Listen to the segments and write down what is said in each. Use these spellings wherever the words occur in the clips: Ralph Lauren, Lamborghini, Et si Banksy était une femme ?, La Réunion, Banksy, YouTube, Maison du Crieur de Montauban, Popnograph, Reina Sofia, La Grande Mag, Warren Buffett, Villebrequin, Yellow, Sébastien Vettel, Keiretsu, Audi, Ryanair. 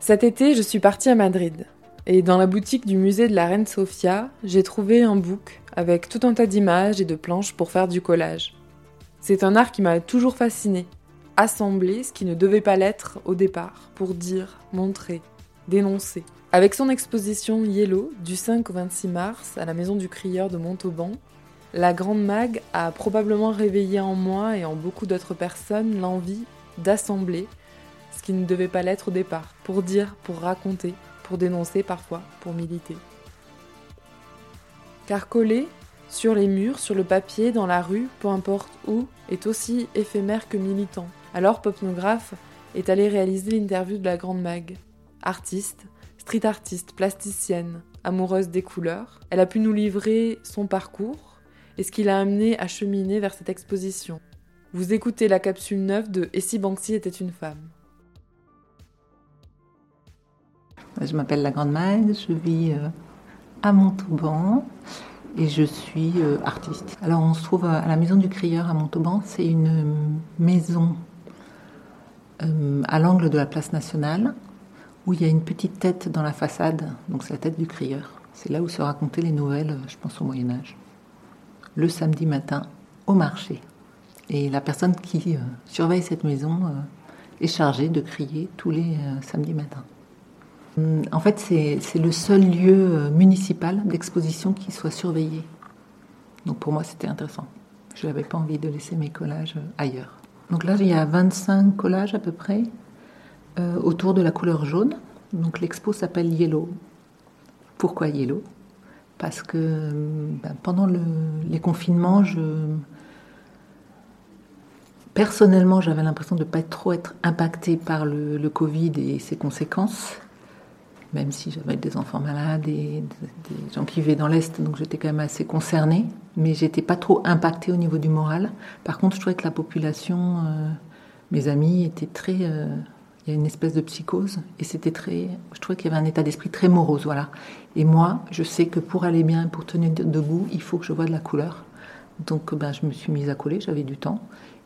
Cet été, je suis partie à Madrid. Et dans la boutique du musée de la Reina Sofia, j'ai trouvé un book avec tout un tas d'images et de planches pour faire du collage. C'est un art qui m'a toujours fascinée. Assembler ce qui ne devait pas l'être au départ, pour dire, montrer, dénoncer. Avec son exposition Yellow, du 5 au 26 mars, à la Maison du Crieur de Montauban, la Grande Mag a probablement réveillé en moi et en beaucoup d'autres personnes l'envie d'assembler ce qui ne devait pas l'être au départ, pour dire, pour raconter, pour dénoncer parfois, pour militer. Car coller, sur les murs, sur le papier, dans la rue, peu importe où, est aussi éphémère que militant. Alors Popnograph est allé réaliser l'interview de la Grande Mag. Artiste, street artiste, plasticienne, amoureuse des couleurs, elle a pu nous livrer son parcours et ce qui l'a amené à cheminer vers cette exposition. Vous écoutez la capsule 9 de « Et si Banksy était une femme ?». Je m'appelle la Grande Mag, je vis à Montauban et je suis artiste. Alors on se trouve à la Maison du Crieur à Montauban, c'est une maison à l'angle de la place nationale où il y a une petite tête dans la façade, donc c'est la tête du crieur. C'est là où se racontaient les nouvelles, je pense au Moyen-Âge, le samedi matin au marché. Et la personne qui surveille cette maison est chargée de crier tous les samedis matins. En fait, c'est le seul lieu municipal d'exposition qui soit surveillé. Donc pour moi, c'était intéressant. Je n'avais pas envie de laisser mes collages ailleurs. Donc là, il y a 25 collages à peu près autour de la couleur jaune. Donc l'expo s'appelle Yellow. Pourquoi Yellow ? Parce que pendant les confinements, personnellement, j'avais l'impression de ne pas trop être impactée par le Covid et ses conséquences. Même si j'avais des enfants malades et des gens qui vivaient dans l'Est, donc j'étais quand même assez concernée, mais j'étais pas trop impactée au niveau du moral. Par contre, je trouvais que la population, mes amis, étaient très... il y a une espèce de psychose, et c'était très... Je trouvais qu'il y avait un état d'esprit très morose, voilà. Et moi, je sais que pour aller bien, pour tenir debout, il faut que je voie de la couleur. Donc je me suis mise à coller, j'avais du temps,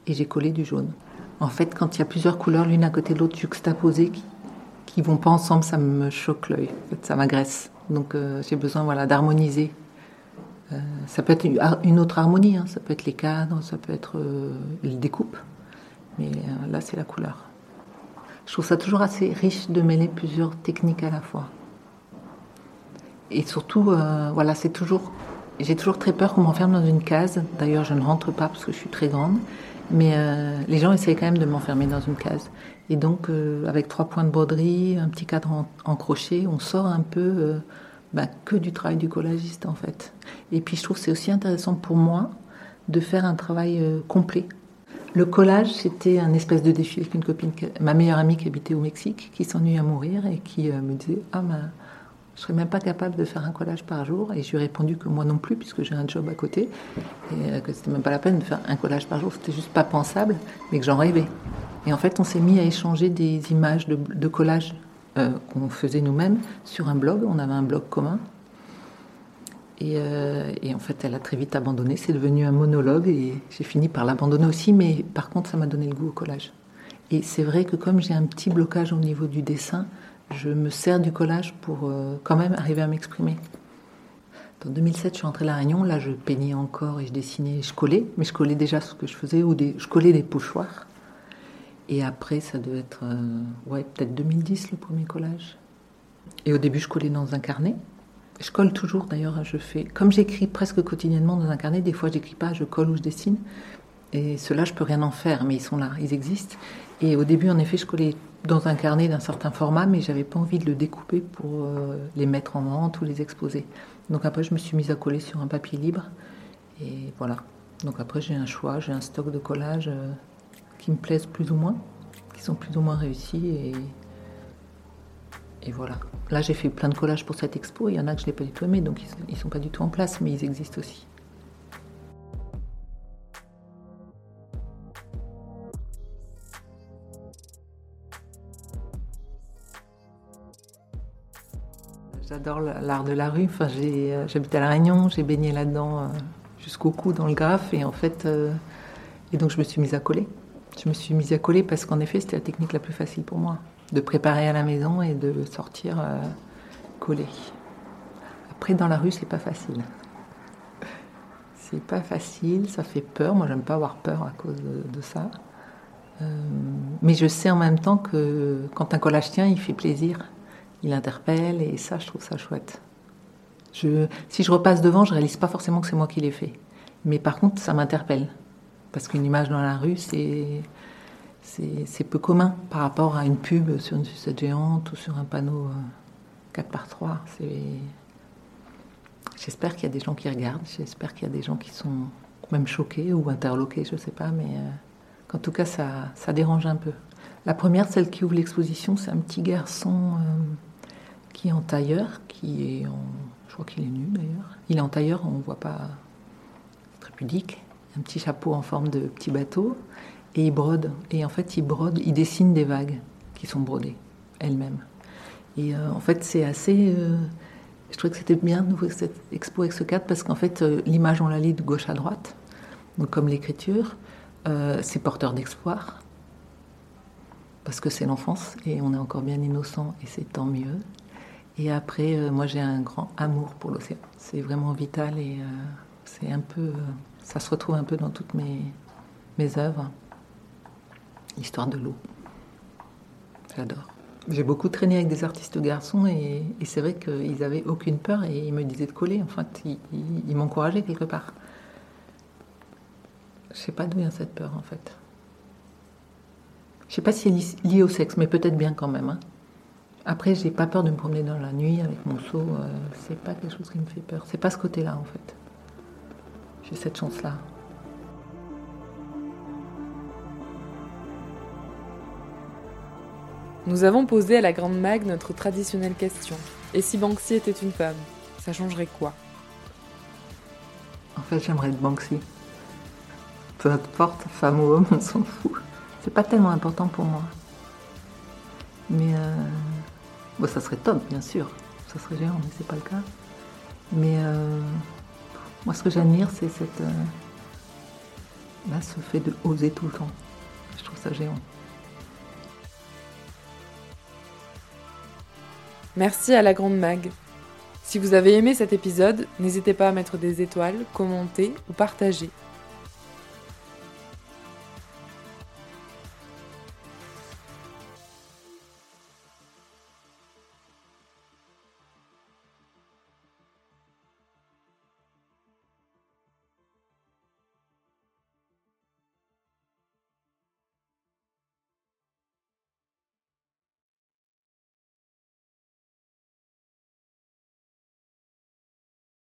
et j'ai collé du jaune. En fait, quand il y a plusieurs couleurs, l'une à côté de l'autre, juxtaposées, qui vont pas ensemble, ça me choque l'œil, en fait, ça m'agresse. Donc j'ai besoin d'harmoniser. Ça peut être une autre harmonie, hein. Ça peut être les cadres, ça peut être les découpes, mais là c'est la couleur. Je trouve ça toujours assez riche de mêler plusieurs techniques à la fois. Et surtout, j'ai toujours très peur qu'on m'enferme dans une case. D'ailleurs, je ne rentre pas parce que je suis très grande. Mais les gens essayaient quand même de m'enfermer dans une case. Et donc, avec 3 points de broderie, un petit cadre en crochet, on sort un peu que du travail du collagiste, en fait. Et puis, je trouve que c'est aussi intéressant pour moi de faire un travail complet. Le collage, c'était un espèce de défi avec une copine, ma meilleure amie qui habitait au Mexique, qui s'ennuyait à mourir et qui me disait « Ah, je ne serais même pas capable de faire un collage par jour ». Et je lui ai répondu que moi non plus, puisque j'ai un job à côté, et que c'était même pas la peine de faire un collage par jour, c'était juste pas pensable, mais que j'en rêvais. Et en fait, on s'est mis à échanger des images de collages qu'on faisait nous-mêmes sur un blog. On avait un blog commun. Et en fait, elle a très vite abandonné. C'est devenu un monologue et j'ai fini par l'abandonner aussi. Mais par contre, ça m'a donné le goût au collage. Et c'est vrai que comme j'ai un petit blocage au niveau du dessin, je me sers du collage pour quand même arriver à m'exprimer. En 2007, je suis rentrée à La Réunion. Là, je peignais encore et je dessinais et je collais. Mais je collais déjà ce que je faisais. Je collais des pochoirs. Et après, ça devait être peut-être 2010, le premier collage. Et au début, je collais dans un carnet. Je colle toujours, d'ailleurs. Comme j'écris presque quotidiennement dans un carnet, des fois, je n'écris pas, je colle ou je dessine. Et ceux-là, je ne peux rien en faire, mais ils sont là, ils existent. Et au début, en effet, je collais dans un carnet d'un certain format, mais je n'avais pas envie de le découper pour les mettre en vente ou les exposer. Donc après, je me suis mise à coller sur un papier libre. Et voilà. Donc après, j'ai un choix, j'ai un stock de collages qui me plaisent plus ou moins, qui sont plus ou moins réussis. Et voilà. Là, j'ai fait plein de collages pour cette expo. Il y en a que je n'ai pas du tout aimé, donc ils ne sont pas du tout en place, mais ils existent aussi. J'adore l'art de la rue. Enfin, j'habite à La Réunion, j'ai baigné là-dedans jusqu'au cou dans le graphe. Et en fait, et donc je me suis mise à coller. Je me suis mise à coller parce qu'en effet, c'était la technique la plus facile pour moi. de préparer à la maison et de le sortir collé. Après, dans la rue, c'est pas facile. C'est pas facile, ça fait peur. Moi, j'aime pas avoir peur à cause de ça. Mais je sais en même temps que quand un collage tient, il fait plaisir. Il interpelle et ça, je trouve ça chouette. Si je repasse devant, je réalise pas forcément que c'est moi qui l'ai fait. Mais par contre, ça m'interpelle. Parce qu'une image dans la rue, c'est peu commun par rapport à une pub sur une sucette géante ou sur un panneau 4x3. J'espère qu'il y a des gens qui regardent, j'espère qu'il y a des gens qui sont même choqués ou interloqués, je ne sais pas, mais en tout cas, ça dérange un peu. La première, celle qui ouvre l'exposition, c'est un petit garçon qui est en tailleur, je crois qu'il est nu d'ailleurs. Il est en tailleur, on ne voit pas, c'est très pudique. Un petit chapeau en forme de petit bateau, et il brode. Et en fait, il dessine des vagues qui sont brodées, elles-mêmes. Et en fait, c'est assez... je trouvais que c'était bien d'ouvrir cette expo avec ce cadre, parce qu'en fait, l'image, on la lit de gauche à droite, donc comme l'écriture. C'est porteur d'espoir, parce que c'est l'enfance, et on est encore bien innocent, et c'est tant mieux. Et après, moi, j'ai un grand amour pour l'océan. C'est vraiment vital, et c'est un peu... ça se retrouve un peu dans toutes mes œuvres. L'histoire de l'eau. J'adore. J'ai beaucoup traîné avec des artistes garçons et c'est vrai qu'ils n'avaient aucune peur et ils me disaient de coller. En fait, ils m'encourageaient quelque part. Je ne sais pas d'où vient cette peur, en fait. Je ne sais pas si c'est lié au sexe, mais peut-être bien quand même. Hein. Après, je n'ai pas peur de me promener dans la nuit avec mon seau. C'est pas quelque chose qui me fait peur. C'est pas ce côté-là, en fait. J'ai cette chance-là. Nous avons posé à la Grande Mag notre traditionnelle question. Et si Banksy était une femme, ça changerait quoi? En fait, j'aimerais être Banksy. Peu importe, femme ou homme, on s'en fout. C'est pas tellement important pour moi. Mais bon, ça serait top, bien sûr. Ça serait géant, mais c'est pas le cas. Mais... moi, ce que j'admire, c'est ce fait de oser tout le temps. Je trouve ça géant. Merci à la Grande Mag. Si vous avez aimé cet épisode, n'hésitez pas à mettre des étoiles, commenter ou partager.